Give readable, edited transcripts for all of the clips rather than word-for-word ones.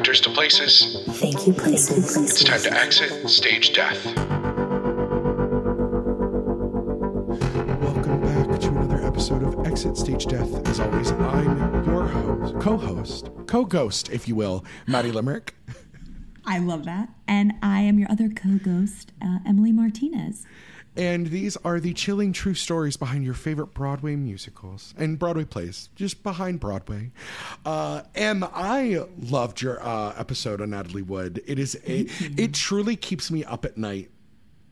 actors to places. Thank you, places. It's time to exit stage death. Welcome back to another episode of Exit Stage Death. As always, I'm your host, co-host, co-ghost, if you will, Maddie Limerick. I love that. And I am your other co-ghost, Emily Martinez. And these are the chilling true stories behind your favorite Broadway musicals and Broadway plays, just behind Broadway. Em, I loved your episode on Natalie Wood. It truly keeps me up at night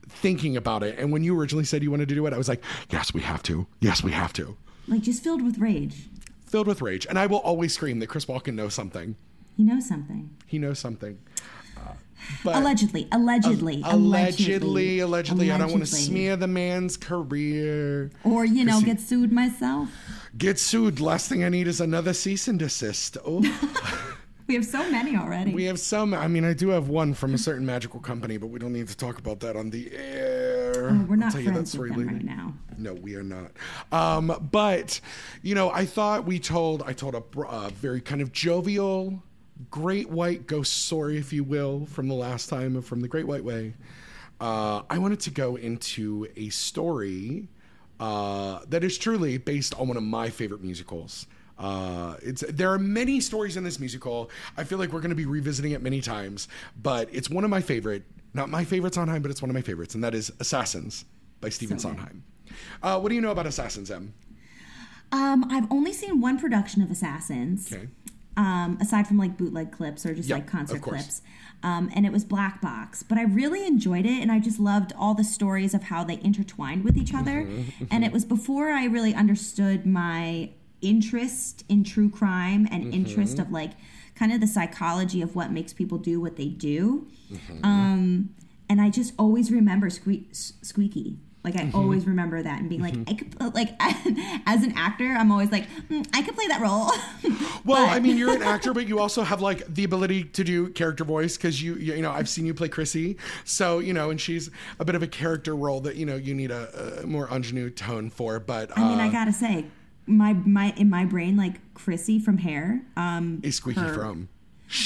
thinking about it. And when you originally said you wanted to do it, I was like, yes, we have to. Yes, we have to. Like, just filled with rage. Filled with rage. And I will always scream that Chris Walken knows something. He knows something. He knows something. But allegedly. I don't want to smear the man's career. Or, you know, get sued myself. Get sued. Last thing I need is another cease and desist. Oh. We have so many already. We have some. I mean, I do have one from a certain magical company, but we don't need to talk about that on the air. Oh, we're not friends with them right now. No, we are not. But, you know, I thought I told a very kind of jovial Great White ghost story, if you will, from the last time, from the Great White Way. I wanted to go into a story that is truly based on one of my favorite musicals. There are many stories in this musical. I feel like we're going to be revisiting it many times, but it's one of my favorite, not my favorite Sondheim, but it's one of my favorites, and that is Assassins by Stephen Sondheim. What do you know about Assassins, Em? I've only seen one production of Assassins. Okay. Aside from like bootleg clips or just like concert clips. And it was Black Box. But I really enjoyed it, and I just loved all the stories of how they intertwined with each other. Mm-hmm. And it was before I really understood my interest in true crime and interest of like kind of the psychology of what makes people do what they do. Mm-hmm. And I just always remember Squeaky. Like, I always remember that and being like, I could, like, as an actor, I'm always like, I could play that role. Well, I mean, you're an actor, but you also have, like, the ability to do character voice because, you know, I've seen you play Chrissy. So, you know, and she's a bit of a character role that, you know, you need a more ingenue tone for. But I mean, I got to say, my in my brain, like, Chrissy from Hair. Is Squeaky Fromme.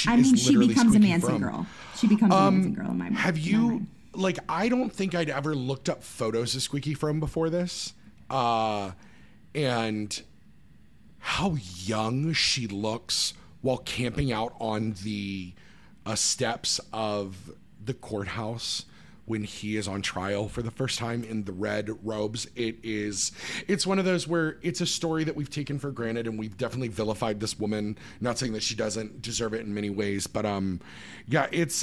I mean, she becomes a Manson girl. She becomes a Manson girl in my mind. Have you... Like, I don't think I'd ever looked up photos of Squeaky Fromme before this. And how young she looks while camping out on the steps of the courthouse when he is on trial for the first time in the red robes. It's one of those where it's a story that we've taken for granted, and we've definitely vilified this woman. Not saying that she doesn't deserve it in many ways, but it's...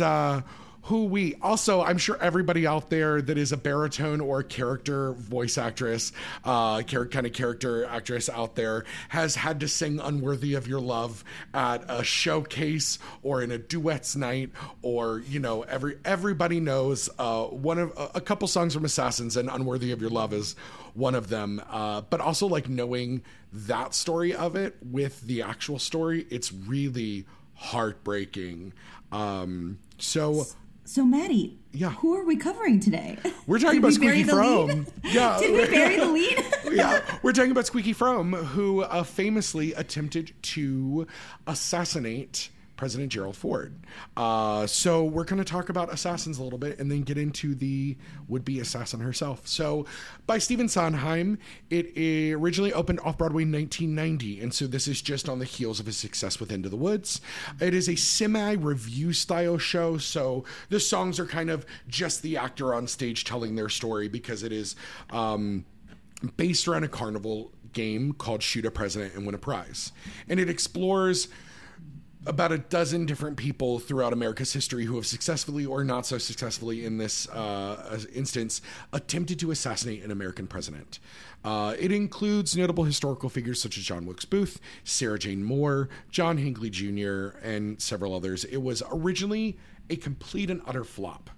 Also, I'm sure everybody out there that is a baritone or a character voice actress, kind of character actress out there, has had to sing Unworthy of Your Love at a showcase or in a duets night, or, you know, everybody knows one of a couple songs from Assassins, and Unworthy of Your Love is one of them. But also, like, knowing that story of it with the actual story, it's really heartbreaking. So, Maddie, who are we covering today? We're talking about Squeaky Fromme. Yeah. Did we bury the lead? Yeah, we're talking about Squeaky Fromme, who famously attempted to assassinate President Gerald Ford. So we're going to talk about Assassins a little bit and then get into the would-be assassin herself. So by Stephen Sondheim, it originally opened off-Broadway in 1990. And so this is just on the heels of his success with Into the Woods. It is a semi-review style show. So the songs are kind of just the actor on stage telling their story, because it is based around a carnival game called Shoot a President and Win a Prize. And it explores about a dozen different people throughout America's history who have successfully, or not so successfully in this instance, attempted to assassinate an American president. It includes notable historical figures such as John Wilkes Booth, Sarah Jane Moore, John Hinckley Jr., and several others. It was originally a complete and utter flop.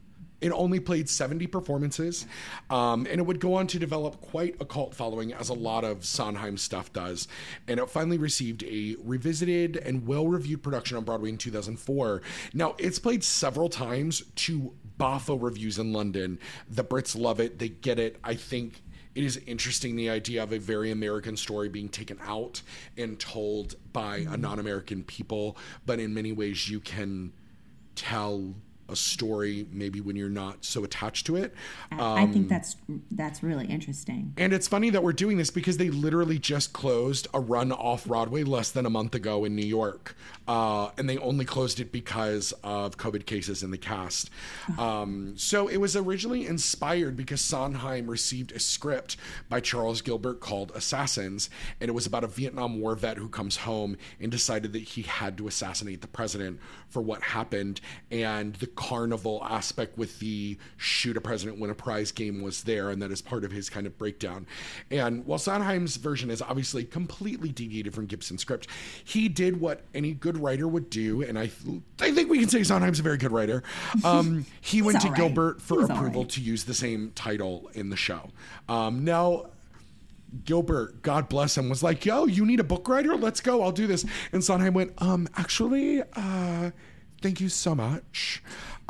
It only played 70 performances, and it would go on to develop quite a cult following, as a lot of Sondheim stuff does. And it finally received a revisited and well-reviewed production on Broadway in 2004. Now, it's played several times to boffo reviews in London. The Brits love it. They get it. I think It is interesting, the idea of a very American story being taken out and told by a non-American people, but in many ways you can tell a story maybe when you're not so attached to it. I think that's really interesting. And it's funny that we're doing this because they literally just closed a run off Broadway less than a month ago in New York. And they only closed it because of COVID cases in the cast. So it was originally inspired because Sondheim received a script by Charles Gilbert called Assassins. And it was about a Vietnam War vet who comes home and decided that he had to assassinate the president for what happened. And the carnival aspect with the shoot a president, win a prize game was there, and that is part of his kind of breakdown. And while Sondheim's version is obviously completely deviated from Gibson's script, he did what any good writer would do, and I think we can say Sondheim's a very good writer. He went to Gilbert for approval to use the same title in the show. Now Gilbert, God bless him, was like, yo, you need a book writer? Let's go, I'll do this. And Sondheim went, actually, thank you so much.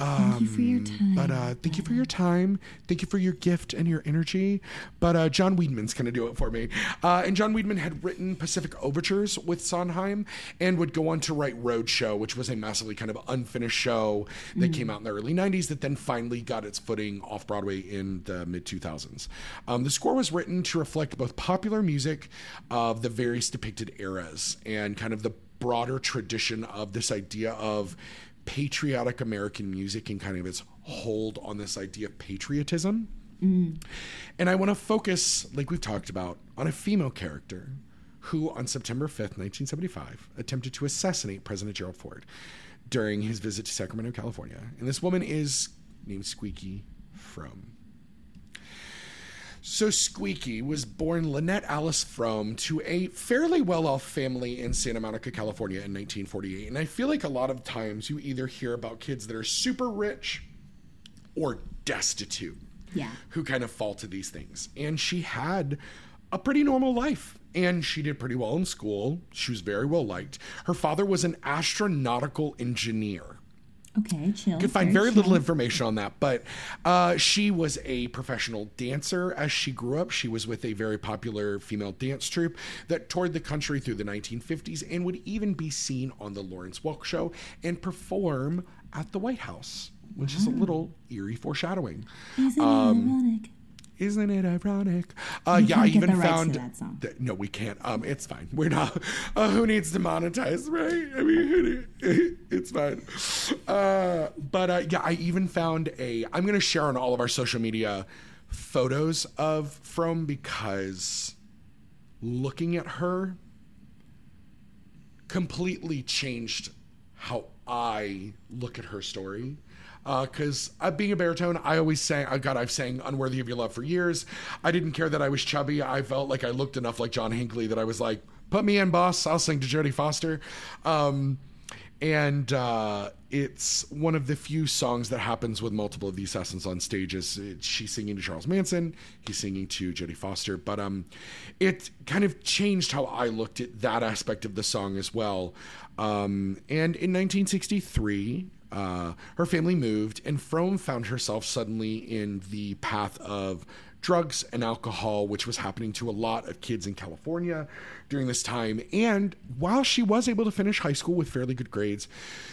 Thank you for your time. But thank you for your time. Thank you for your gift and your energy. But John Weidman's going to do it for me. And John Weidman had written Pacific Overtures with Sondheim and would go on to write Roadshow, which was a massively kind of unfinished show that came out in the early 90s that then finally got its footing off Broadway in the mid-2000s. The score was written to reflect both popular music of the various depicted eras and kind of the broader tradition of this idea of patriotic American music and kind of its hold on this idea of patriotism. And I want to focus, like we've talked about, on a female character who on September 5th, 1975, attempted to assassinate President Gerald Ford during his visit to Sacramento, California. And this woman is named Squeaky Fromme. So Squeaky was born Lynette Alice Fromme to a fairly well-off family in Santa Monica, California in 1948. And I feel like a lot of times you either hear about kids that are super rich or destitute, who kind of fall to these things. And she had a pretty normal life. And she did pretty well in school. She was very well liked. Her father was an astronautical engineer. Okay, chill. You can find very little information on that, but she was a professional dancer as she grew up. She was with a very popular female dance troupe that toured the country through the 1950s and would even be seen on the Lauren Willett Show and perform at the White House, which is a little eertle foreshadowing. Isn't it ironic? I even found that, no, we can't. It's fine. We're not. Who needs to monetize, right? I mean, it's fine. I even found I'm going to share on all of our social media photos of Fromme because looking at her completely changed how I look at her story. Because being a baritone, I always sang, I've sang Unworthy of Your Love for years. I didn't care that I was chubby. I felt like I looked enough like John Hinckley that I was like, put me in, boss. I'll sing to Jodie Foster. It's one of the few songs that happens with multiple of the assassins on stage is she's singing to Charles Manson. He's singing to Jodie Foster. But it kind of changed how I looked at that aspect of the song as well. And in 1963... her family moved, and Fromme found herself suddenly in the path of drugs and alcohol, which was happening to a lot of kids in California during this time. And while she was able to finish high school with fairly good grades,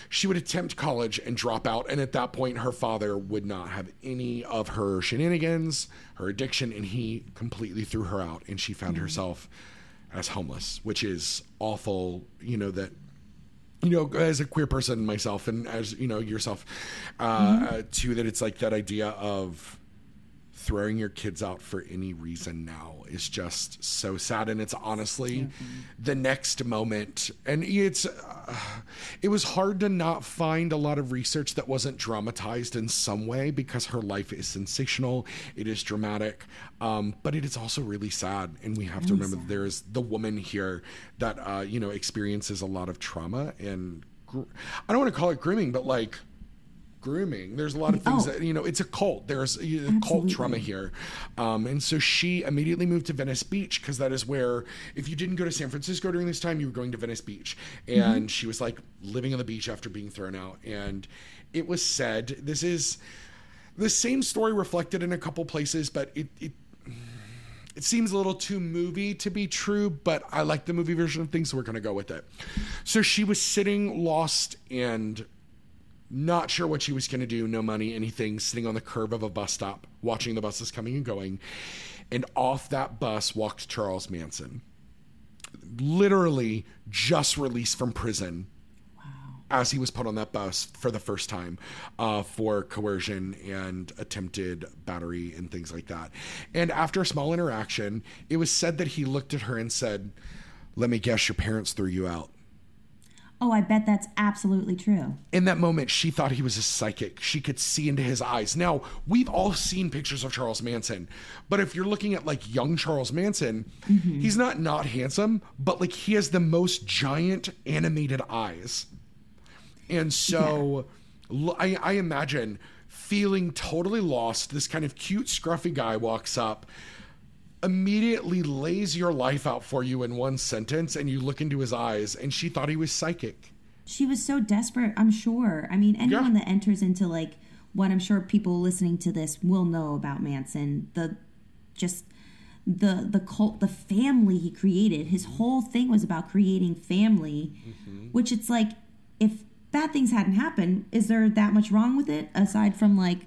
she would attempt college and drop out. And at that point, her father would not have any of her shenanigans, her addiction, and he completely threw her out. And she found herself as homeless, which is awful, as a queer person myself and as, yourself, too, that it's like that idea of throwing your kids out for any reason now is just so sad. And it's honestly the next moment. And it was hard to not find a lot of research that wasn't dramatized in some way because her life is sensational. It is dramatic, but it is also really sad. And we have to remember that there is the woman here that, experiences a lot of trauma and I don't want to call it grooming, but like, grooming. There's a lot of things that, it's a cult. There's cult trauma here. And so she immediately moved to Venice Beach because that is where, if you didn't go to San Francisco during this time, you were going to Venice Beach. And she was like living on the beach after being thrown out. And it was said, this is the same story reflected in a couple places, but it It seems a little too movie to be true, but I like the movie version of things, so we're going to go with it. So she was sitting lost and not sure what she was going to do, no money, anything, sitting on the curb of a bus stop, watching the buses coming and going. And off that bus walked Charles Manson, literally just released from prison. As he was put on that bus for the first time for coercion and attempted battery and things like that. And after a small interaction, it was said that he looked at her and said, "Let me guess, your parents threw you out." Oh, I bet that's absolutely true. In that moment, she thought he was a psychic. She could see into his eyes. Now, we've all seen pictures of Charles Manson, but if you're looking at like young Charles Manson, mm-hmm. he's not handsome, but like he has the most giant animated eyes. And so yeah. I imagine feeling totally lost. This kind of cute, scruffy guy walks up, immediately lays your life out for you in one sentence, and you look into his eyes, and she thought he was psychic. She was so desperate, I'm sure. I mean, anyone that enters into like what I'm sure people listening to this will know about Manson, the cult, the family he created. His whole thing was about creating family, mm-hmm. which it's like, if bad things hadn't happened, is there that much wrong with it aside from like,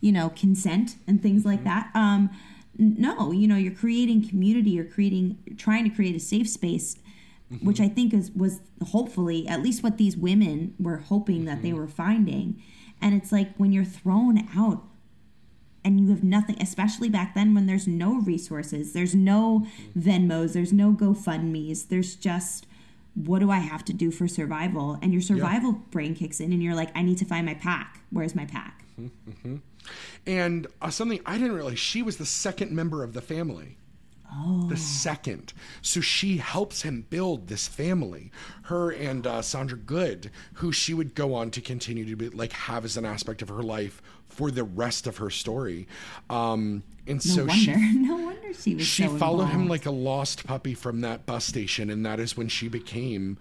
you know, consent and things mm-hmm. like that? No, you know, you're creating community, trying to create a safe space, mm-hmm. which I think was hopefully at least what these women were hoping mm-hmm. that they were finding. And it's like when you're thrown out and you have nothing, especially back then when there's no resources, there's no Venmos, there's no GoFundMes, there's just, what do I have to do for survival? And your survival brain kicks in and you're like, I need to find my pack. Where's my pack? Mm-hmm. And something I didn't realize, she was the second member of the family. Oh. The second. So she helps him build this family. Her and Sandra Good, who she would go on to continue to be, like have as an aspect of her life for the rest of her story. No wonder she was so involved. She followed him like a lost puppy from that bus station, and that is when she became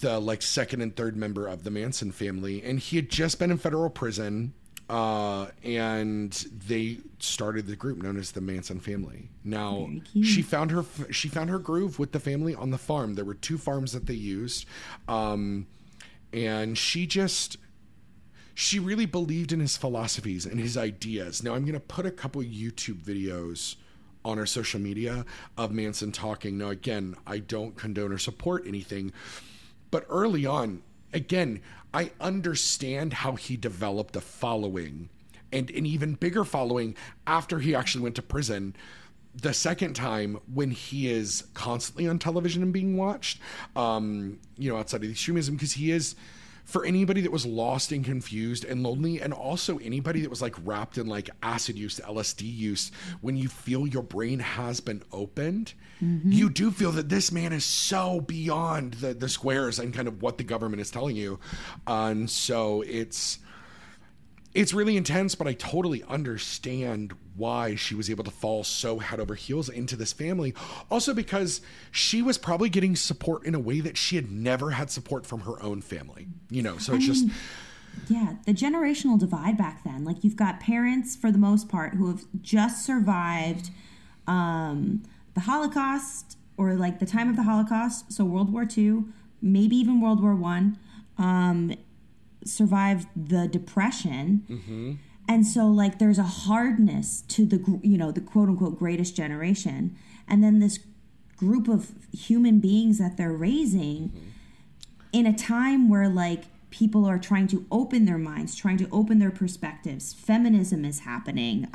the like second and third member of the Manson family. And he had just been in federal prison, and they started the group known as the Manson Family. Now she found her groove with the family on the farm. There were two farms that they used, and she really believed in his philosophies and his ideas. Now, I'm going to put a couple YouTube videos on our social media of Manson talking. Now, again, I don't condone or support anything, but early on, again, I understand how he developed a following and an even bigger following after he actually went to prison the second time, when he is constantly on television and being watched, you know, outside of the extremism, because he is... For anybody that was lost and confused and lonely, and also anybody that was like wrapped in like acid use, LSD use, when you feel your brain has been opened, mm-hmm. you do feel that this man is so beyond the squares and kind of what the government is telling you. And so it's really intense, but I totally understand why she was able to fall so head over heels into this family. Also because she was probably getting support in a way that she had never had support from her own family, you know, so yeah, the generational divide back then, like you've got parents for the most part who have just survived the Holocaust or like the time of the Holocaust. So World War II, maybe even World War I, survived the Depression, mm-hmm. and so like there's a hardness to the, you know, the quote unquote greatest generation, and then this group of human beings that they're raising mm-hmm. in a time where like people are trying to open their minds, trying to open their perspectives. Feminism is happening,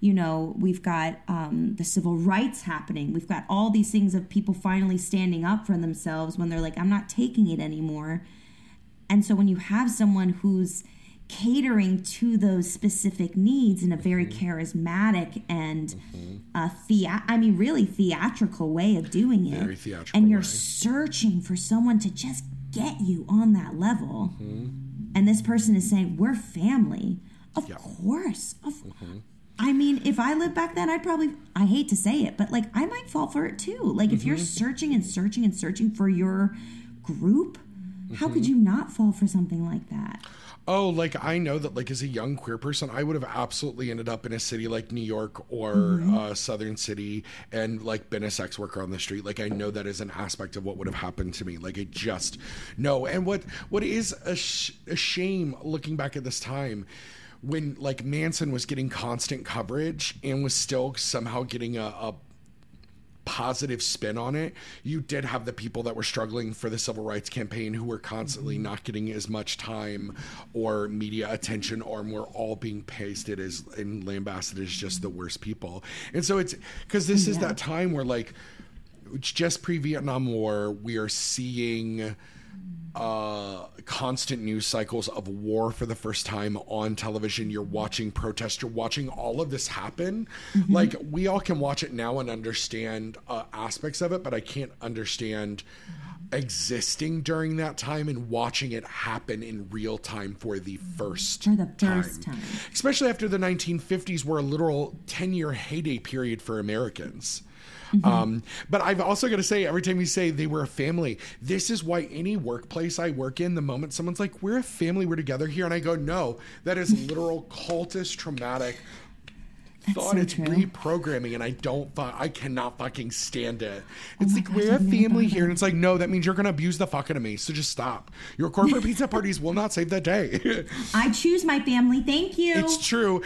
you know, we've got the civil rights happening, we've got all these things of people finally standing up for themselves when they're like, I'm not taking it anymore. And so when you have someone who's catering to those specific needs in a very mm-hmm. charismatic and mm-hmm. really theatrical way of doing it, very theatrical and you're searching for someone to just get you on that level, mm-hmm. and this person is saying, we're family. Of course. Mm-hmm. I mean, if I lived back then, I hate to say it, but like I might fall for it too. Like mm-hmm. if you're searching and searching and searching for your group, how could you not fall for something like that? oh, like, I know that, like, as a young queer person, I would have absolutely ended up in a city like New York or Southern City and, like, been a sex worker on the street. Like, I know that is an aspect of what would have happened to me. Like, I just know. And what is a shame looking back at this time, when, like, Manson was getting constant coverage and was still somehow getting a positive spin on it, you did have the people that were struggling for the civil rights campaign who were constantly not getting as much time or media attention, or were all being pasted as and lambasted as just the worst people. And so it's because this is that time where, like, it's just pre-Vietnam War, we are seeing constant news cycles of war for the first time on television. You're watching protests, you're watching all of this happen. Like, we all can watch it now and understand aspects of it, but I can't understand existing during that time and watching it happen in real time for the first time. Especially after the 1950s were a literal 10-year heyday period for Americans. But I've also got to say, every time you say they were a family, this is why any workplace I work in, the moment someone's like, we're a family, we're together here, and I go, no, that is literal cultist traumatic thought. So it's true. Reprogramming, and I cannot fucking stand it. It's we're a family here, and it's like, no, that means you're gonna abuse the fuck out of me, so just stop. Your corporate pizza parties will not save the day. I choose my family, thank you. It's true.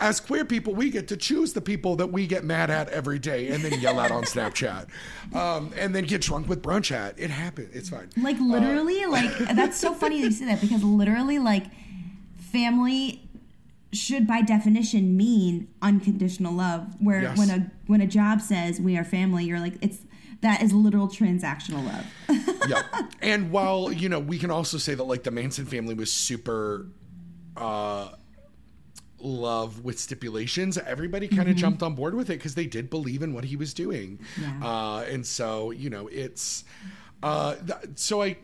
As queer people, we get to choose the people that we get mad at every day and then yell at on Snapchat, and then get drunk with brunch at. It happened. It's fine. Like, literally, that's so funny that you say that, because literally, family should by definition mean unconditional love, where when a job says we are family, you're like, that is literal transactional love. Yeah. And while, we can also say that, like, the Manson family was super love with stipulations, everybody kind of jumped on board with it because they did believe in what he was doing. And so, it's... so I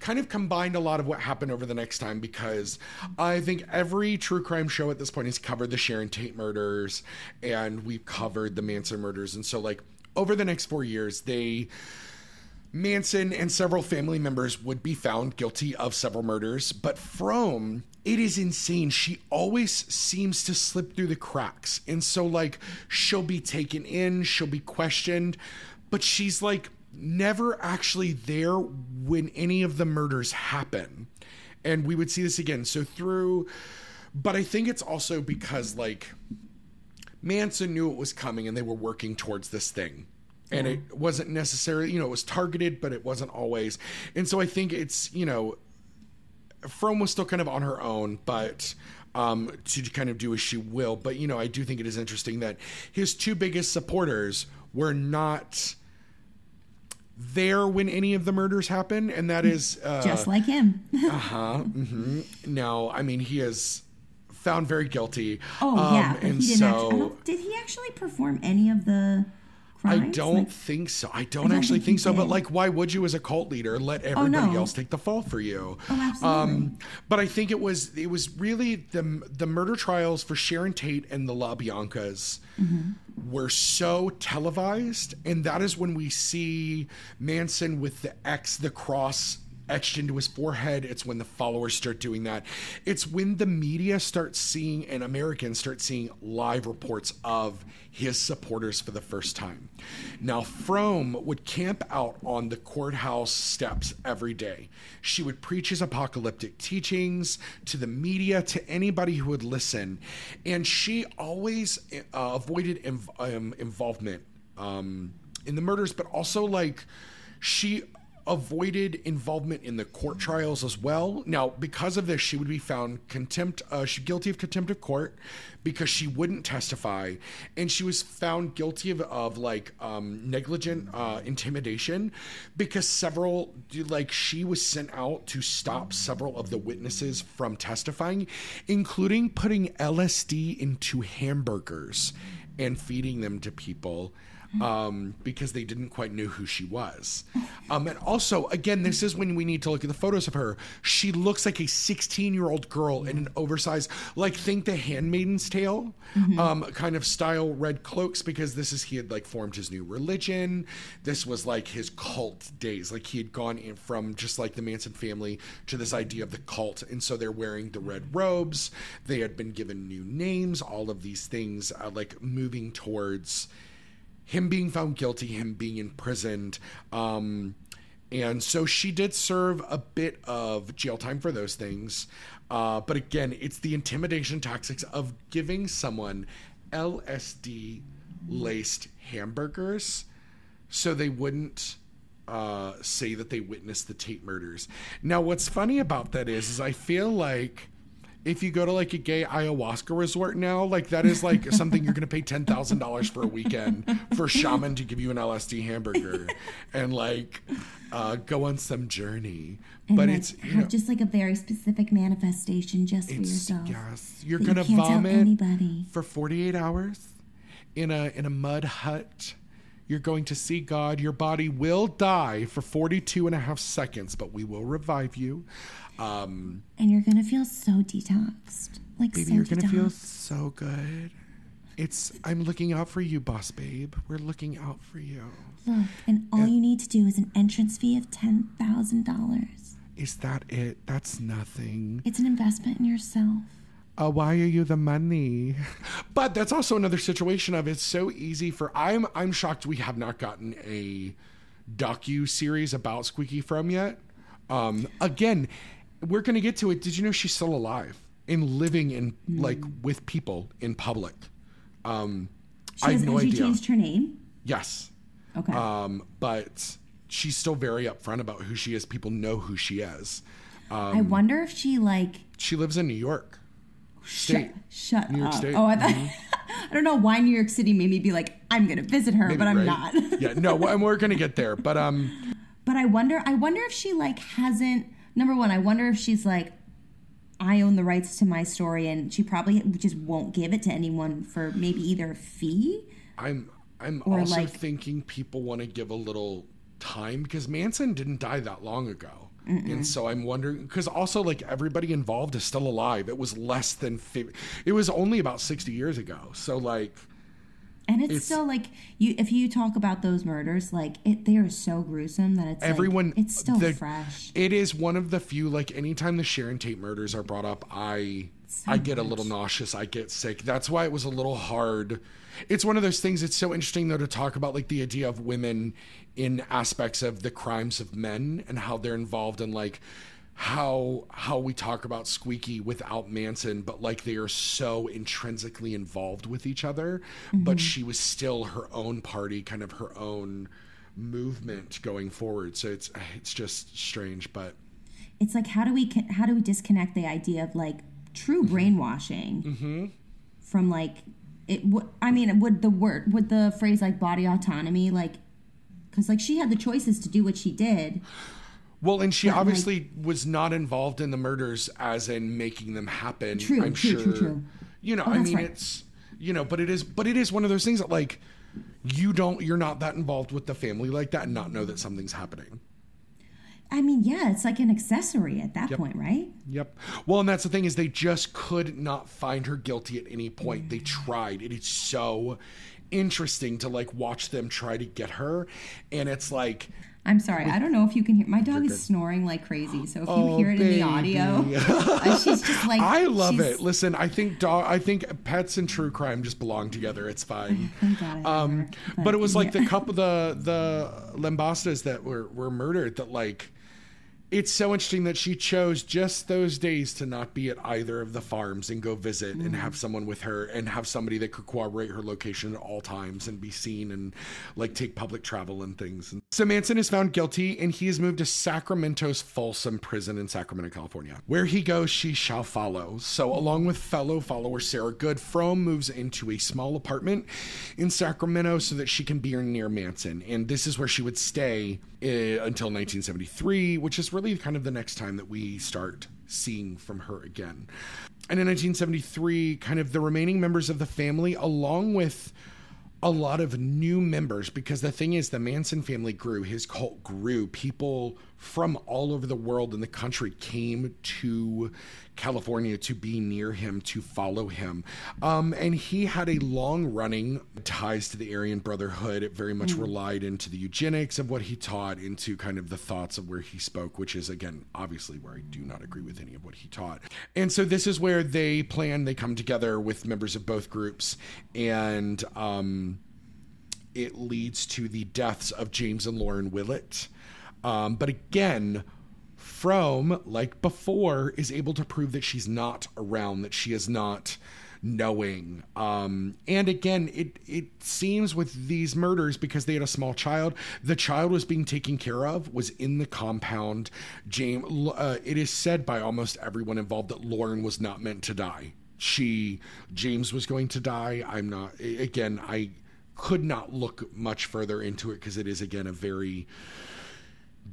kind of combined a lot of what happened over the next time, because I think every true crime show at this point has covered the Sharon Tate murders, and we've covered the Manson murders. And so, like, over the next 4 years, Manson and several family members would be found guilty of several murders. But Fromme, it is insane. She always seems to slip through the cracks. And so, like, she'll be taken in, she'll be questioned, but she's, like, never actually there when any of the murders happen. And we would see this again. But I think it's also because, like, Manson knew it was coming and they were working towards this thing. And it wasn't necessarily, it was targeted, but it wasn't always. And so I think it's, Fromme was still kind of on her own, but to kind of do as she will. But, I do think it is interesting that his two biggest supporters were not there when any of the murders happen, and that is just like him. No, I mean, he is found very guilty. And he did he actually perform any of the crimes? I don't think so. But, like, why would you, as a cult leader, let everybody else take the fall for you? Oh, absolutely. But I think it was really the murder trials for Sharon Tate and the LaBiancas were so televised, and that is when we see Manson with the X, the cross etched into his forehead. It's when the followers start doing that. It's when the media starts seeing, and Americans start seeing, live reports of his supporters for the first time. Now, Fromme would camp out on the courthouse steps every day. She would preach his apocalyptic teachings to the media, to anybody who would listen. And she always avoided involvement in the murders, but also, like, she avoided involvement in the court trials as well. Now, because of this, she would be found guilty of contempt of court because she wouldn't testify, and she was found guilty of negligent intimidation because she was sent out to stop several of the witnesses from testifying, including putting LSD into hamburgers and feeding them to people. because they didn't quite know who she was. And also, again, this is when we need to look at the photos of her. She looks like a 16-year-old girl in an oversized, like, think the Handmaid's Tale kind of style red cloaks, because this is, he had, like, formed his new religion. This was, like, his cult days. Like, he had gone in from just, like, the Manson family to this idea of the cult. And so they're wearing the red robes. They had been given new names. All of these things, like, moving towards him being found guilty, him being imprisoned. And so she did serve a bit of jail time for those things. But again, it's the intimidation tactics of giving someone LSD-laced hamburgers so they wouldn't say that they witnessed the Tate murders. Now, what's funny about that is I feel like if you go to, like, a gay ayahuasca resort now, like, that is, like, something you're going to pay $10,000 for a weekend for a shaman to give you an LSD hamburger and, like, go on some journey. And, but like, it's, you know, just like a very specific manifestation just for yourself. Yes, you're going to vomit for 48 hours in a mud hut. You're going to see God. Your body will die for 42 and a half seconds, but we will revive you. And you're going to feel so detoxed. Like, baby, so you're going to feel so good. I'm looking out for you, boss babe. We're looking out for you. Look, and all you need to do is an entrance fee of $10,000. Is that it? That's nothing. It's an investment in yourself. Why are you the money? But that's also another situation of it's so easy for... I'm shocked we have not gotten a docu-series about Squeaky Fromme yet. Again, we're going to get to it. Did you know she's still alive and living in, like, with people in public? I have no idea. She changed her name? Yes. Okay. But she's still very upfront about who she is. People know who she is. I wonder if she, like... She lives in New York. Shut New York up. State. Oh, I thought, I don't know why New York City made me be like, I'm going to visit her, maybe, but I'm not. Yeah, no, and we're going to get there. But I wonder if she, like, hasn't, number one, I wonder if she's like, I own the rights to my story, and she probably just won't give it to anyone for maybe either a fee. I'm also, like, thinking people want to give a little time because Manson didn't die that long ago. Mm-mm. And so I'm wondering, because also, like, everybody involved is still alive. It was less than 50, it was only about 60 years ago. So, like, and it's still, like, you. If you talk about those murders, like, they are so gruesome that it's everyone. Like, it's still fresh. It is one of the few. Like, anytime the Sharon Tate murders are brought up, I get a little nauseous. I get sick. That's why it was a little hard. It's one of those things. It's so interesting, though, to talk about, like, the idea of women in aspects of the crimes of men and how they're involved in, like, how we talk about Squeaky without Manson, but, like, they are so intrinsically involved with each other, but she was still her own party, kind of her own movement going forward. So it's just strange, but it's like, how do we disconnect the idea of, like, true brainwashing from, like, it? I mean, would the phrase, like, body autonomy, like, because, like, she had the choices to do what she did. Well, and she obviously was not involved in the murders as in making them happen. True. You know, I mean, right. It's, you know, but it is one of those things that, like, you're not that involved with the family like that and not know that something's happening. I mean, yeah, it's like an accessory at that point, right? Yep. Well, and that's the thing is they just could not find her guilty at any point. They tried. It is so interesting to, like, watch them try to get her. And it's like... I'm sorry. I don't know if you can hear. My dog is snoring like crazy. So if you hear it in the audio, she's just like. I love it. Listen, I think pets and true crime just belong together. It's fine. But it was like the couple, the Lambastas that were murdered. That, like, it's so interesting that she chose just those days to not be at either of the farms and go visit and have someone with her and have somebody that could corroborate her location at all times and be seen and, like, take public travel and things. So Manson is found guilty and he is moved to Sacramento's Folsom Prison in Sacramento, California. Where he goes, she shall follow. So along with fellow follower Sarah Good, Fromme moves into a small apartment in Sacramento so that she can be near Manson. And this is where she would stay until 1973, which is really kind of the next time that we start seeing from her again. And in 1973, kind of the remaining members of the family, along with a lot of new members, because the thing is, the Manson family grew, his cult grew. People from all over the world and the country came to California to be near him, to follow him. And he had a long-running ties to the Aryan Brotherhood. It very much relied into the eugenics of what he taught, into kind of the thoughts of where he spoke, which is, again, obviously where I do not agree with any of what he taught. And so this is where they plan, they come together with members of both groups, and it leads to the deaths of James and Lauren Willett. But again, Fromme, like before, is able to prove that she's not around, that she is not knowing. And again, it seems with these murders, because they had a small child, the child was being taken care of, was in the compound. It is said by almost everyone involved that Lauren was not meant to die. James was going to die. I could not look much further into it, because it is, again, a very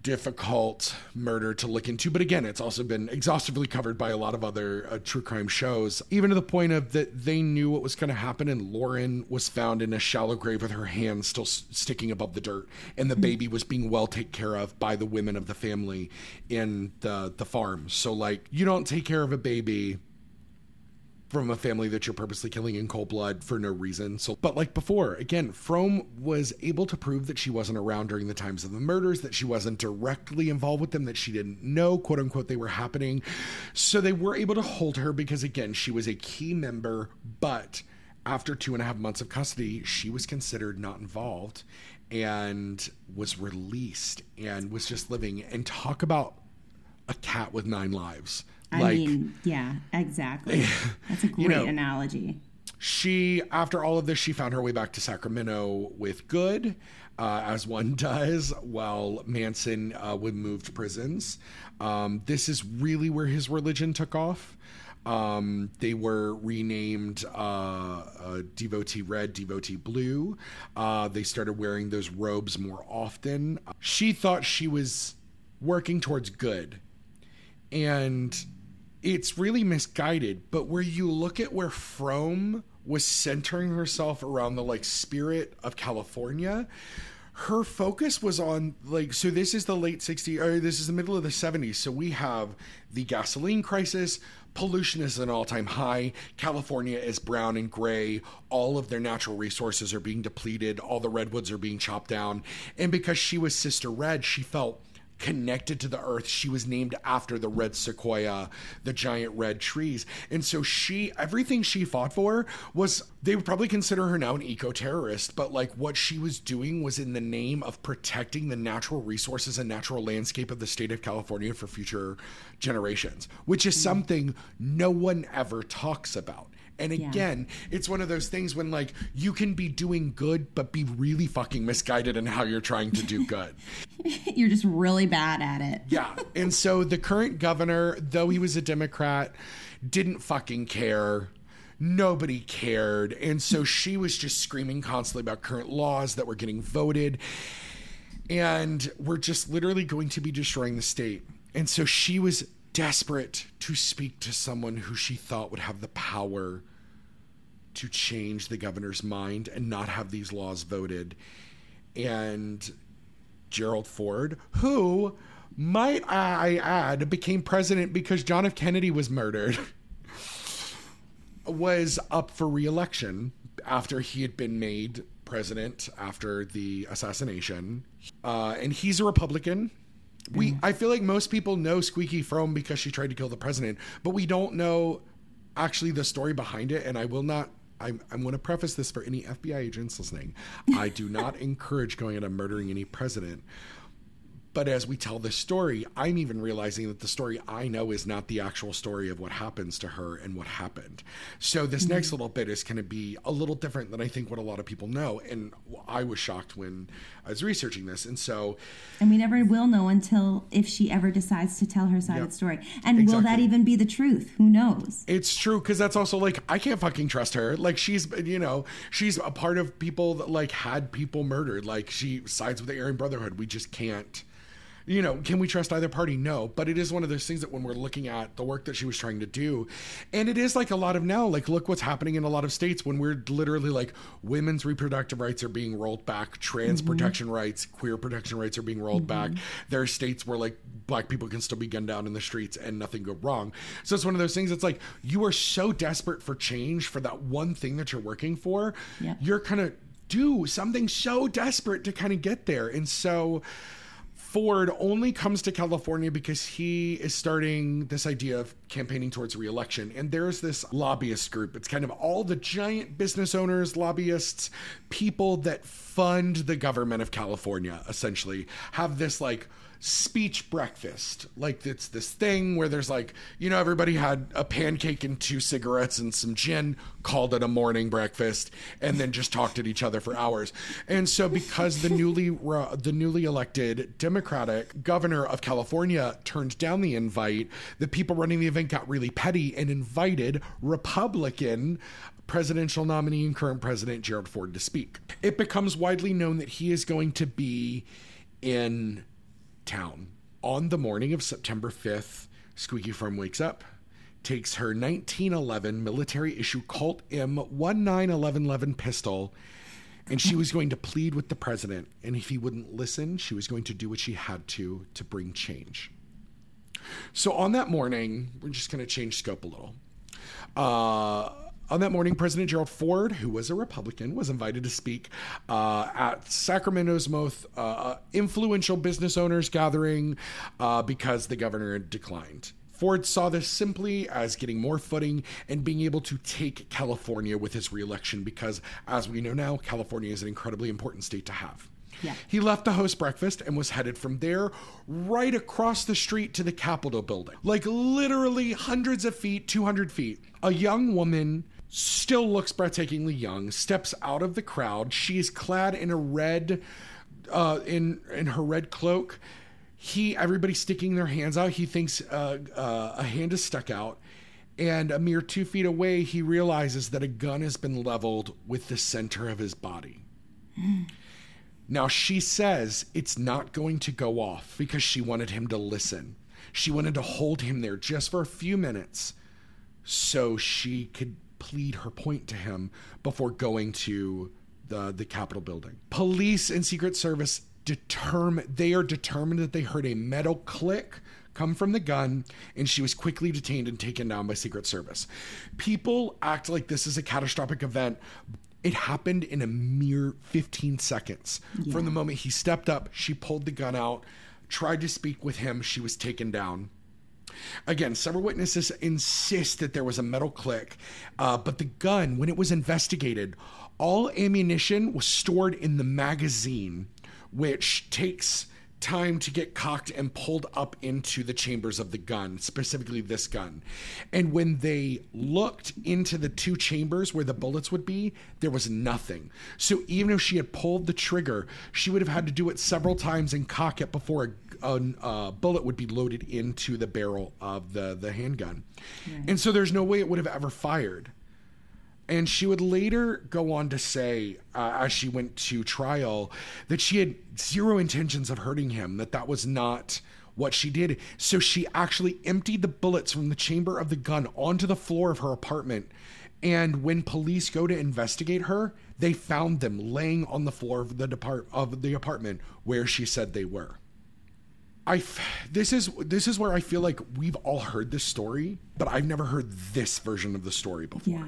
difficult murder to look into, but again, it's also been exhaustively covered by a lot of other true crime shows, even to the point of that they knew what was going to happen. And Lauren was found in a shallow grave with her hands still sticking above the dirt, and the baby was being well taken care of by the women of the family in the farm. So, like, you don't take care of a baby from a family that you're purposely killing in cold blood for no reason. So, but like before, again, Fromme was able to prove that she wasn't around during the times of the murders, that she wasn't directly involved with them, that she didn't know, quote unquote, they were happening. So they were able to hold her because, again, she was a key member, but after 2.5 months of custody, she was considered not involved and was released and was just living. And talk about a cat with 9 lives. I mean, yeah, exactly. That's a great analogy. She, after all of this, she found her way back to Sacramento with good, as one does, while Manson would move to prisons. This is really where his religion took off. They were renamed Devotee Red, Devotee Blue. They started wearing those robes more often. She thought she was working towards good. And it's really misguided, but where you look at where Fromme was centering herself around the, like, spirit of California, her focus was on, like, so this is the late 60s, or this is the middle of the 70s. So we have the gasoline crisis. Pollution is an all-time high. California is brown and gray. All of their natural resources are being depleted. All the redwoods are being chopped down. And because she was Sister Red, she felt connected to the earth. She was named after the red sequoia, the giant red trees. And so everything she fought for was, they would probably consider her now an eco-terrorist, but like what she was doing was in the name of protecting the natural resources and natural landscape of the state of California for future generations, which is something no one ever talks about. And again, it's one of those things when, like, you can be doing good, but be really fucking misguided in how you're trying to do good. You're just really bad at it. Yeah. And so the current governor, though he was a Democrat, didn't fucking care. Nobody cared. And so she was just screaming constantly about current laws that were getting voted. And we're just literally going to be destroying the state. And so she was desperate to speak to someone who she thought would have the power to change the governor's mind and not have these laws voted. And Gerald Ford, who, might I add, became president because John F. Kennedy was murdered, was up for re-election after he had been made president after the assassination. And he's a Republican. I feel like most people know Squeaky Fromme because she tried to kill the president, but we don't know actually the story behind it. And I will not, I'm going to preface this for any FBI agents listening. I do not encourage going out and murdering any president. But as we tell this story, I'm even realizing that the story I know is not the actual story of what happens to her and what happened. So this next little bit is going to be a little different than I think what a lot of people know. And I was shocked when I was researching this. And so... And we never will know until if she ever decides to tell her side of the story. And exactly. Will that even be the truth? Who knows? It's true, because that's also like, I can't fucking trust her. Like she's a part of people that like had people murdered. Like she sides with the Aryan Brotherhood. We just can't you know, can we trust either party? No. But it is one of those things that when we're looking at the work that she was trying to do, and it is like a lot of now, like, look what's happening in a lot of states when we're literally like, women's reproductive rights are being rolled back, trans mm-hmm. protection rights, queer protection rights are being rolled mm-hmm. back. There are states where like black people can still be gunned down in the streets and nothing go wrong. So it's one of those things that's like, you are so desperate for change for that one thing that you're working for. Yep. You're kind of do something so desperate to kind of get there. And so Ford only comes to California because he is starting this idea of campaigning towards re-election. And there's this lobbyist group. It's kind of all the giant business owners, lobbyists, people that fund the government of California, essentially, have this like speech breakfast. Like, it's this thing where there's like, you know, everybody had a pancake and 2 cigarettes and some gin, called it a morning breakfast, and then just talked at each other for hours. And so because the newly elected Democratic governor of California turned down the invite, the people running the event got really petty and invited Republican presidential nominee and current president Gerald Ford to speak. It becomes widely known that he is going to be in town. On the morning of September 5th, Squeaky Fromme wakes up, takes her 1911 military issue Colt M1911 pistol, and she was going to plead with the president. And if he wouldn't listen, she was going to do what she had to bring change. So on that morning, we're just going to change scope a little. On that morning, President Gerald Ford, who was a Republican, was invited to speak at Sacramento's most influential business owners gathering because the governor declined. Ford saw this simply as getting more footing and being able to take California with his reelection because, as we know now, California is an incredibly important state to have. Yeah. He left the host breakfast and was headed from there right across the street to the Capitol building. Like literally hundreds of feet, 200 feet. A young woman, still looks breathtakingly young, steps out of the crowd. She is clad in a red, in her red cloak. Everybody's sticking their hands out. He thinks a hand is stuck out. And a mere 2 feet away, he realizes that a gun has been leveled with the center of his body. Now, she says it's not going to go off because she wanted him to listen. She wanted to hold him there just for a few minutes so she could plead her point to him before going to the Capitol building. Police and Secret Service determined that they heard a metal click come from the gun, and she was quickly detained and taken down by Secret Service. People act like this is a catastrophic event. It happened in a mere 15 seconds. Yeah. From the moment he stepped up, she pulled the gun out, tried to speak with him. She was taken down. Again, several witnesses insist that there was a metal click, but the gun, when it was investigated, all ammunition was stored in the magazine, which takes time to get cocked and pulled up into the chambers of the gun, specifically this gun. And when they looked into the 2 chambers where the bullets would be, there was nothing. So even if she had pulled the trigger, she would have had to do it several times and cock it before a bullet would be loaded into the barrel of the handgun. Yeah. And so there's no way it would have ever fired. And she would later go on to say, as she went to trial, that she had zero intentions of hurting him, that was not what she did. So she actually emptied the bullets from the chamber of the gun onto the floor of her apartment. And when police go to investigate her, they found them laying on the floor of the apartment where she said they were. This is where I feel like we've all heard this story, but I've never heard this version of the story before. Yeah.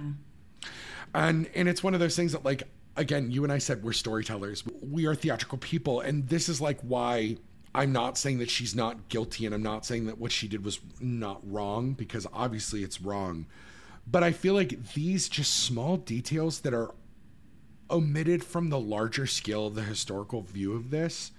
And it's one of those things that, like, again, you and I said we're storytellers. We are theatrical people. And this is, like, why I'm not saying that she's not guilty, and I'm not saying that what she did was not wrong, because obviously it's wrong. But I feel like these just small details that are omitted from the larger scale of the historical view of this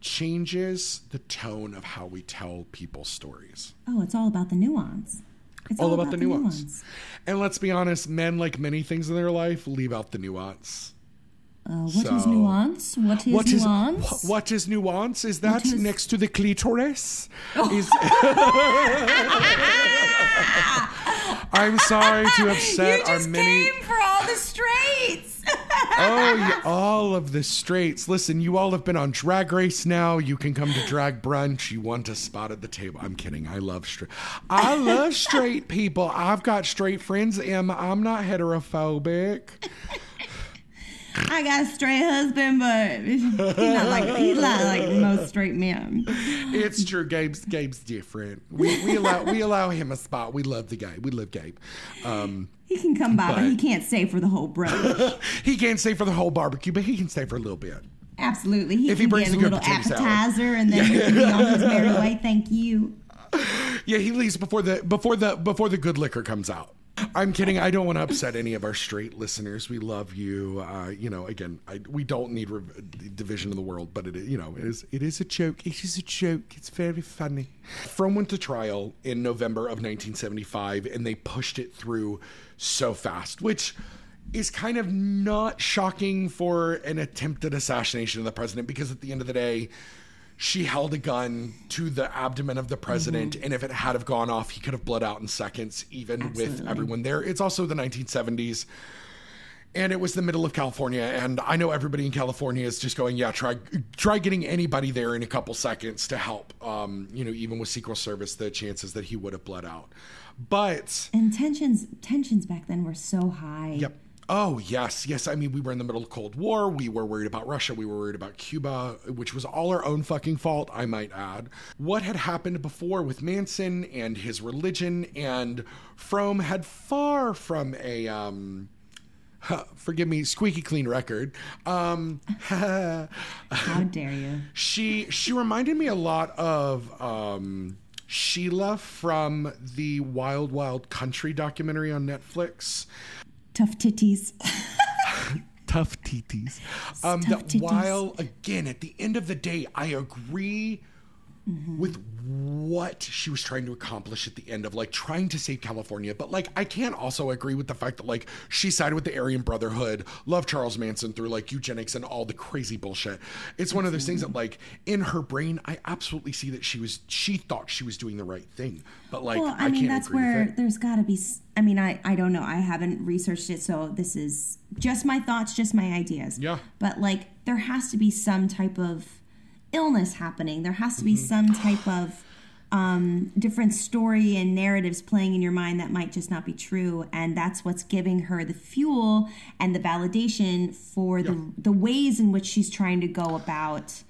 changes the tone of how we tell people's stories. Oh, it's all about the nuance. It's all about the nuance. And let's be honest, men, like many things in their life, leave out the nuance. What is nuance? What is nuance? Is that next to the clitoris? Oh. I'm sorry to upset our many... You just came for all the straights! Oh, all of the straights. Listen, you all have been on Drag Race now. You can come to Drag Brunch. You want a spot at the table. I'm kidding. I love straight people. I've got straight friends, Emma. I'm not heterophobic. I got a straight husband, but he's not like most straight men. It's true. Gabe's different. We allow him a spot. We love the guy. We love Gabe. He can come by, but he can't stay for the whole brunch. He can't stay for the whole barbecue, but he can stay for a little bit. Absolutely. He if can he brings get a little appetizer salad. And then he can be on his merry way. Thank you. Yeah, he leaves before the good liquor comes out. I'm kidding. I don't want to upset any of our straight listeners. We love you. We don't need division of the world, but it is a joke. It is a joke. It's very funny. Fromme went to trial in November of 1975, and they pushed it through so fast, which is kind of not shocking for an attempted assassination of the president, because at the end of the day, she held a gun to the abdomen of the president, mm-hmm. and if it had have gone off, he could have bled out in seconds, even Absolutely. With everyone there. It's also the 1970s, and it was the middle of California, and I know everybody in California is just going, yeah, try getting anybody there in a couple seconds to help. Even with Secret Service, the chances that he would have bled out. But and tensions back then were so high. Yep. Oh, yes. I mean, we were in the middle of the Cold War. We were worried about Russia. We were worried about Cuba, which was all our own fucking fault, I might add. What had happened before with Manson and his religion, and Fromme had far from a, forgive me, squeaky clean record. How dare you? She reminded me a lot of Sheila from the Wild Wild Country documentary on Netflix. Tough titties. Tough titties. While, again, at the end of the day, I agree mm-hmm. with what she was trying to accomplish at the end of, like, trying to save California. But, like, I can also agree with the fact that, like, she sided with the Aryan Brotherhood, loved Charles Manson through, like, eugenics and all the crazy bullshit. It's one of those things that, like, in her brain, I absolutely see that she thought she was doing the right thing. But, like, well, I mean, can't that's agree where with it. There's got to be... I mean, I don't know. I haven't researched it, so this is just my thoughts, just my ideas. Yeah. But, like, there has to be some type of illness happening. There has to be mm-hmm. some type of different story and narratives playing in your mind that might just not be true. And that's what's giving her the fuel and the validation for yeah. the ways in which she's trying to go about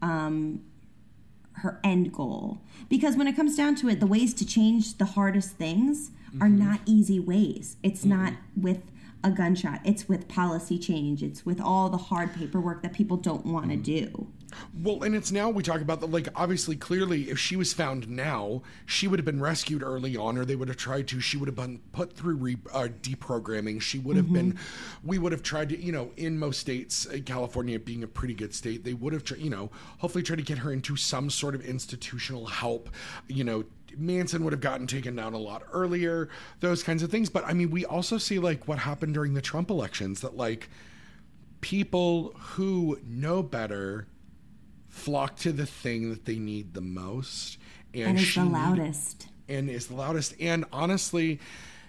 her end goal. Because when it comes down to it, the ways to change the hardest things... are not easy ways. It's mm-hmm. not with a gunshot. It's with policy change. It's with all the hard paperwork that people don't want to do. Well, and it's now we talk about that, like, obviously, clearly, if she was found now, she would have been rescued early on, or they would have tried to. She would have been put through deprogramming. She would have mm-hmm. been, we would have tried to, in most states, California being a pretty good state, they would have, hopefully tried to get her into some sort of institutional help, Manson would have gotten taken down a lot earlier, those kinds of things. But I mean, we also see, like, what happened during the Trump elections, that, like, people who know better flock to the thing that they need the most. And is the loudest. And honestly,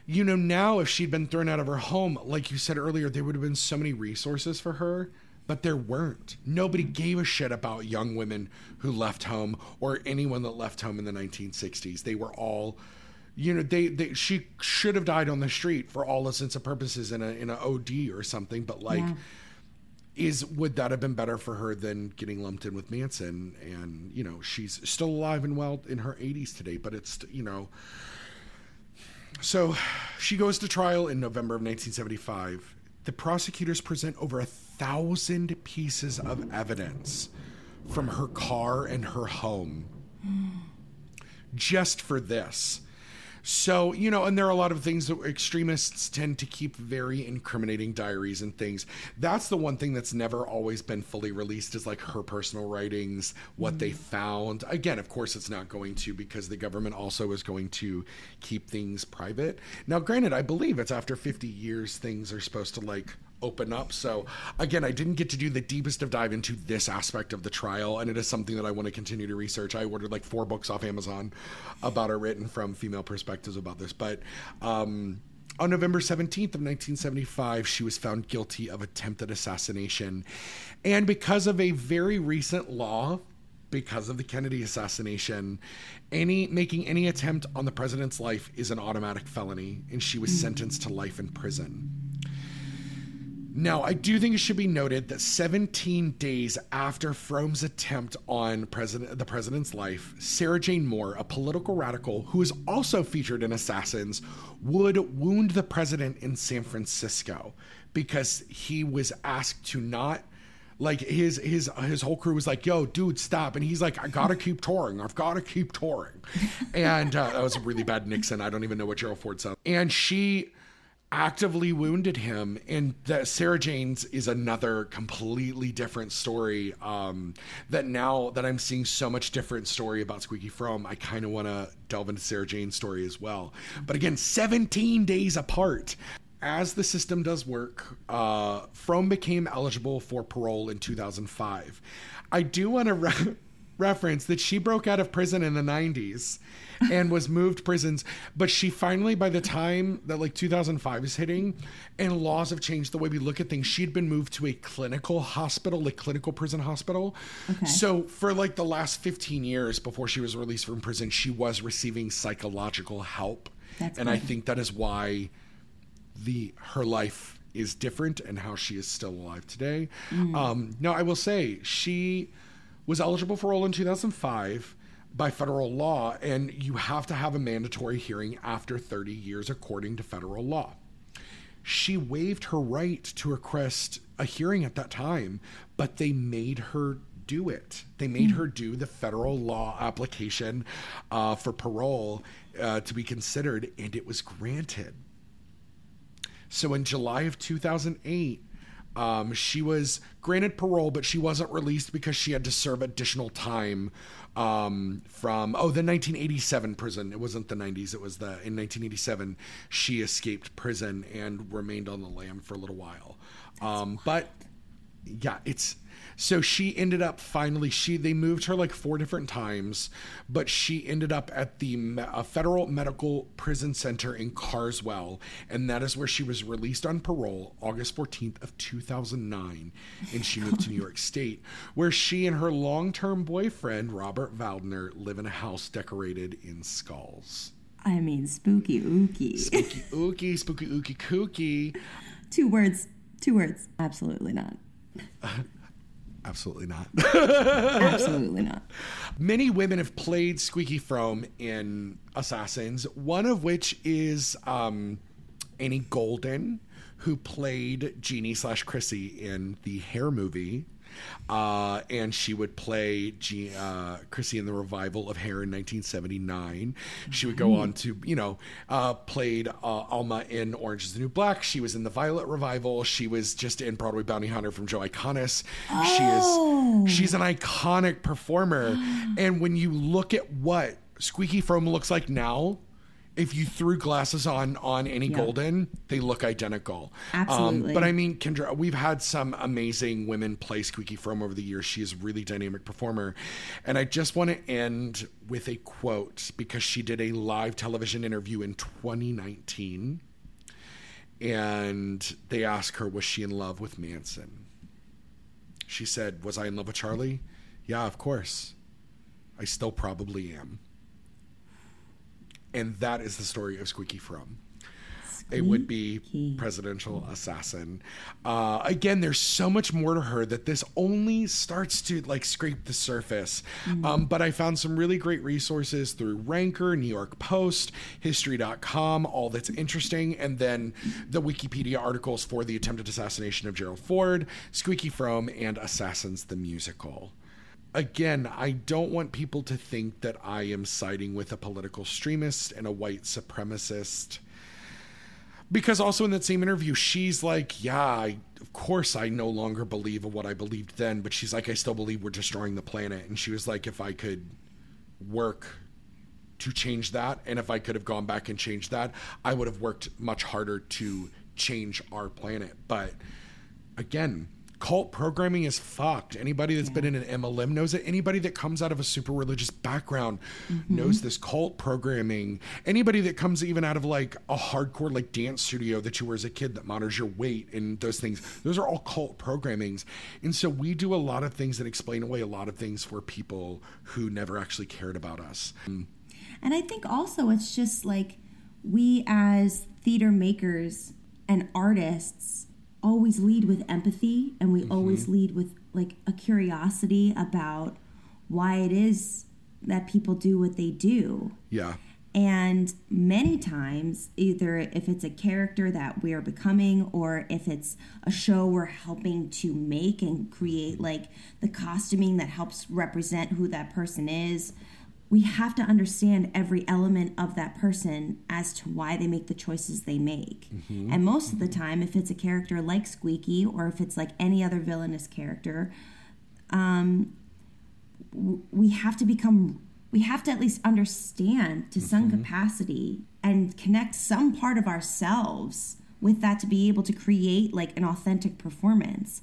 now if she'd been thrown out of her home, like you said earlier, there would have been so many resources for her. But there weren't. Nobody gave a shit about young women who left home or anyone that left home in the 1960s. They were all, she should have died on the street for all intents and purposes in a OD or something. But, like, yeah. Would that have been better for her than getting lumped in with Manson? And, she's still alive and well in her 80s today, but it's, So she goes to trial in November of 1975. The prosecutors present over 1,000 pieces of evidence from her car and her home just for this. So, and there are a lot of things that extremists tend to keep very incriminating diaries and things. That's the one thing that's never always been fully released is, like, her personal writings, what they found. Again, of course, it's not going to, because the government also is going to keep things private. Now, granted, I believe it's after 50 years, things are supposed to, like, open up. So again, I didn't get to do the deepest of dive into this aspect of the trial, and it is something that I want to continue to research. I ordered like 4 books off Amazon about it, written from female perspectives about this, but On November 17th of 1975, she was found guilty of attempted assassination. And because of a very recent law, because of the Kennedy assassination, making any attempt on the president's life is an automatic felony, and she was sentenced to life in prison. Now, I do think it should be noted that 17 days after Fromme's attempt on the president's life, Sarah Jane Moore, a political radical who is also featured in Assassins, would wound the president in San Francisco because he was asked to not. Like his whole crew was like, yo, dude, stop. And he's like, I got to keep touring. I've got to keep touring. And that was a really bad Nixon. I don't even know what Gerald Ford said. And she actively wounded him. And that Sarah Jane's is another completely different story that now that I'm seeing so much different story about Squeaky Fromme, I kind of want to delve into Sarah Jane's story as well. But again, 17 days apart. As the system does work, Fromme became eligible for parole in 2005. I do want to reference that she broke out of prison in the 90s and was moved prisons, but she finally, by the time that 2005 is hitting and laws have changed the way we look at things, she'd been moved to a clinical hospital, clinical prison hospital. Okay. So for the last 15 years before she was released from prison, she was receiving psychological help. That's and great. I think that is why her life is different and how she is still alive today. Now, I will say she was eligible for parole in 2005 by federal law, and you have to have a mandatory hearing after 30 years according to federal law. She waived her right to request a hearing at that time, but they made her do it. They made her do the federal law application for parole to be considered, and it was granted. So in July of 2008, she was granted parole, but she wasn't released because she had to serve additional time from the 1987 prison. It wasn't the 90s. It was in 1987, she escaped prison and remained on the lam for a little while. But yeah, so she ended up finally, they moved her 4 different times, but she ended up at the Federal Medical Prison Center in Carswell. And that is where she was released on parole August 14th of 2009. And she moved to New York State, where she and her long-term boyfriend, Robert Waldner, live in a house decorated in skulls. I mean, spooky ooky. Spooky ooky, spooky ooky kooky. Two words. Absolutely not. Absolutely not. Absolutely not. Many women have played Squeaky Fromme in Assassins, one of which is Annie Golden, who played Jeannie / Chrissy in the Hair movie. And she would play Chrissy in the revival of Hair in 1979. She would go on to, played Alma in Orange is the New Black. She was in the Violet revival. She was just in Broadway Bounty Hunter from Joe Iconis. Oh. She's an iconic performer. And when you look at what Squeaky Fromme looks like now, if you threw glasses on Annie Golden, they look identical. Absolutely. But I mean, Kendra, we've had some amazing women play Squeaky Fromme over the years. She is a really dynamic performer. And I just want to end with a quote because she did a live television interview in 2019. And they asked her, was she in love with Manson? She said, was I in love with Charlie? Yeah, of course. I still probably am. And that is the story of Squeaky Fromme, a would-be presidential assassin. Again, there's so much more to her that this only starts to scrape the surface. But I found some really great resources through Ranker, New York Post, History.com, All That's Interesting, and then the Wikipedia articles for the attempted assassination of Gerald Ford, Squeaky Fromme, and Assassins the Musical. Again, I don't want people to think that I am siding with a political extremist and a white supremacist. Because also in that same interview, she's like, yeah, of course I no longer believe in what I believed then. But she's like, I still believe we're destroying the planet. And she was like, if I could work to change that, and if I could have gone back and changed that, I would have worked much harder to change our planet. But again, cult programming is fucked. Anybody that's been in an MLM knows it. Anybody that comes out of a super religious background knows this cult programming. Anybody that comes even out of like a hardcore like dance studio that you were as a kid that monitors your weight and those things, those are all cult programmings. And so we do a lot of things that explain away a lot of things for people who never actually cared about us. And I think also it's just like we as theater makers and artists always lead with empathy, and we always lead with like a curiosity about why it is that people do what they do. Yeah. And many times, either if it's a character that we are becoming or if it's a show we're helping to make and create like the costuming that helps represent who that person is, we have to understand every element of that person as to why they make the choices they make. And most of the time, if it's a character like Squeaky or if it's like any other villainous character, we have to become, we have to at least understand to some capacity and connect some part of ourselves with that to be able to create like an authentic performance.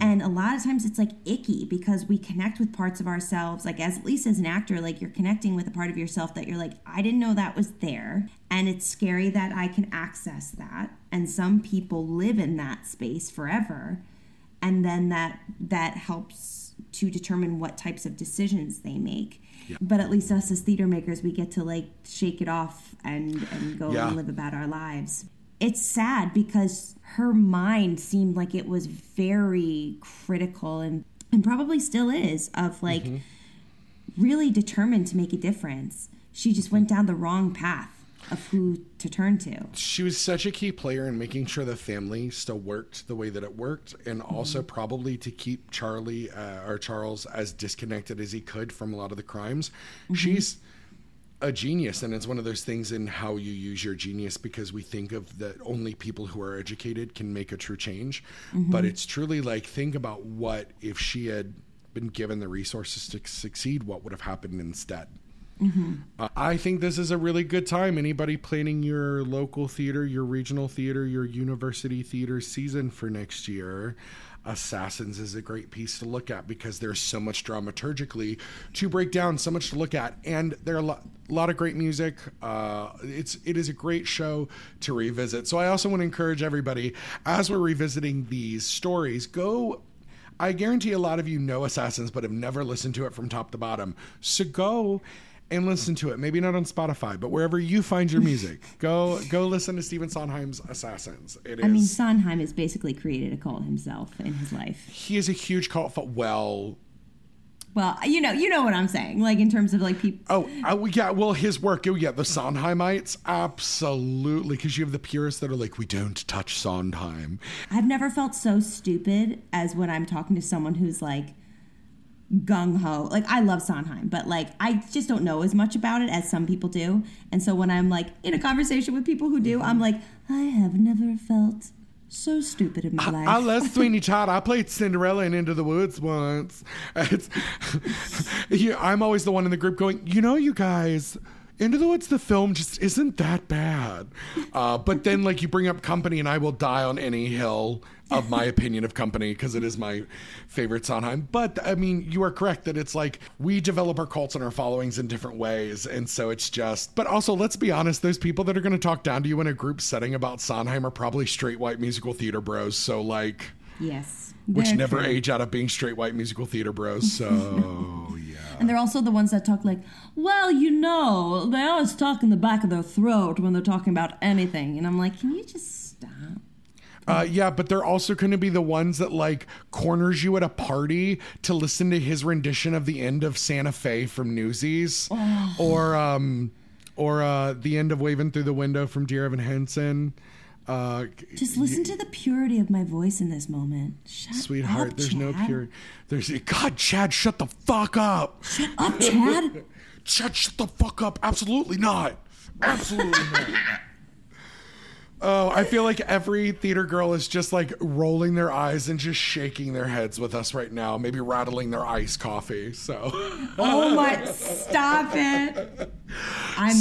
And a lot of times it's like icky because we connect with parts of ourselves, like as at least as an actor, like you're connecting with a part of yourself that you're like, I didn't know that was there. And it's scary that I can access that. And some people live in that space forever. And then that helps to determine what types of decisions they make. Yeah. But at least us as theater makers, we get to like shake it off and go and live about our lives. It's sad because her mind seemed like it was very critical and probably still is of like really determined to make a difference. She just went down the wrong path of who to turn to. She was such a key player in making sure the family still worked the way that it worked, and also probably to keep Charles as disconnected as he could from a lot of the crimes. She's a genius, and it's one of those things in how you use your genius, because we think of that only people who are educated can make a true change, but it's truly like, think about what if she had been given the resources to succeed, what would have happened instead. I think this is a really good time. Anybody planning your local theater, your regional theater, your university theater season for next year, Assassins is a great piece to look at because there's so much dramaturgically to break down, so much to look at, and there are a lot of great music. It is a great show to revisit. So I also want to encourage everybody, as we're revisiting these stories, I guarantee a lot of you know Assassins but have never listened to it from top to bottom. So go and listen to it. Maybe not on Spotify, but wherever you find your music, go listen to Stephen Sondheim's Assassins. Sondheim has basically created a cult himself in his life. He is a huge cult. Well, you know what I'm saying, like in terms of like people. His work. The Sondheimites, absolutely, because you have the purists that are like, we don't touch Sondheim. I've never felt so stupid as when I'm talking to someone who's like, gung-ho. Like, I love Sondheim, but like I just don't know as much about it as some people do. And so when I'm like in a conversation with people who do, I'm like, I have never felt so stupid in my life. I love Sweeney Todd. I played Cinderella in Into the Woods once. I'm always the one in the group going, you guys, Into the Woods, the film, just isn't that bad. But then like you bring up Company, and I will die on any hill of my opinion of Company because it is my favorite Sondheim. But I mean, you are correct that it's like we develop our cults and our followings in different ways. And so it's just, but also let's be honest, those people that are going to talk down to you in a group setting about Sondheim are probably straight white musical theater bros. So like, yes, which never age out of being straight white musical theater bros. So yeah. And they're also the ones that talk like, well, they always talk in the back of their throat when they're talking about anything. And I'm like, can you just stop? But they're also going to be the ones that like corners you at a party to listen to his rendition of the end of Santa Fe from Newsies, or the end of Waving Through the Window from Dear Evan Hansen. Just listen to the purity of my voice in this moment. Shut sweetheart, up, there's Chad. No purity. God, Chad, shut the fuck up. Shut up, Chad. Chad, shut the fuck up. Absolutely not. Absolutely not. Oh, I feel like every theater girl is just like rolling their eyes and just shaking their heads with us right now, maybe rattling their iced coffee. So, stop it. I'm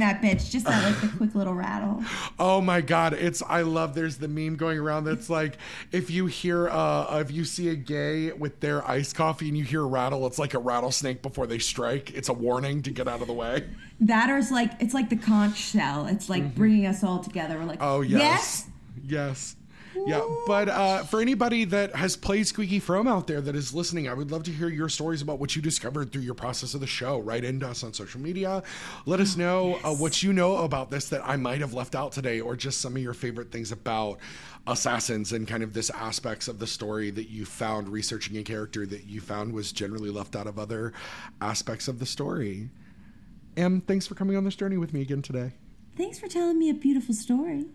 that bitch. Just that, like, the quick little rattle. Oh my God. There's the meme going around that's like, if you see a gay with their iced coffee and you hear a rattle, it's like a rattlesnake before they strike. It's a warning to get out of the way. That or it's like the conch shell. It's like bringing us all together. We're like, oh, yes. Yeah, but for anybody that has played Squeaky Fromme out there that is listening, I would love to hear your stories about what you discovered through your process of the show. Write into us on social media. Let us know what you know about this that I might have left out today, or just some of your favorite things about Assassins and kind of this aspects of the story that you found researching a character that you found was generally left out of other aspects of the story. And thanks for coming on this journey with me again today. Thanks for telling me a beautiful story.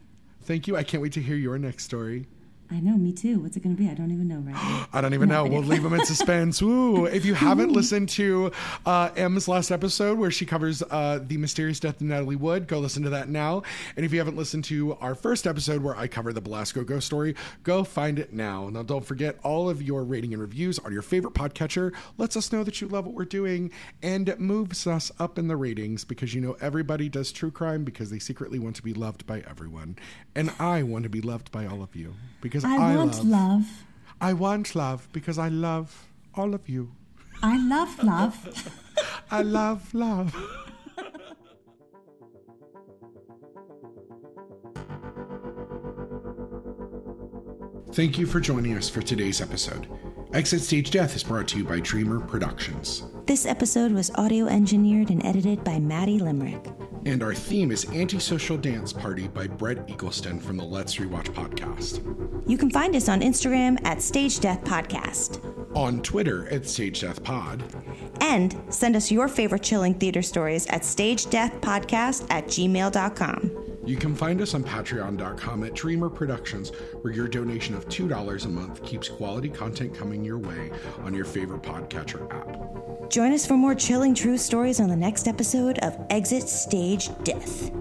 Thank you. I can't wait to hear your next story. I know, me too. What's it going to be? I don't even know right now. I don't even know. We'll leave them in suspense. Woo! If you haven't listened to M's last episode where she covers the mysterious death of Natalie Wood, go listen to that now. And if you haven't listened to our first episode where I cover the Belasco ghost story, go find it now. Now, don't forget, all of your rating and reviews on your favorite podcatcher lets us know that you love what we're doing and moves us up in the ratings, because you know everybody does true crime because they secretly want to be loved by everyone. And I want to be loved by all of you, because I want love. I want love because I love all of you. I love love. I love love. Thank you for joining us for today's episode. Exit Stage Death is brought to you by Dreamer Productions. This episode was audio engineered and edited by Maddie Limerick. And our theme is Antisocial Dance Party by Brett Eagleston from the Let's Rewatch podcast. You can find us on Instagram at Stage Death Podcast. On Twitter at Stage Death Pod. And send us your favorite chilling theater stories at stagedeathpodcast@gmail.com. You can find us on patreon.com at Dreamer Productions, where your donation of $2 a month keeps quality content coming your way on your favorite podcatcher app. Join us for more chilling true stories on the next episode of Exit Stage Death.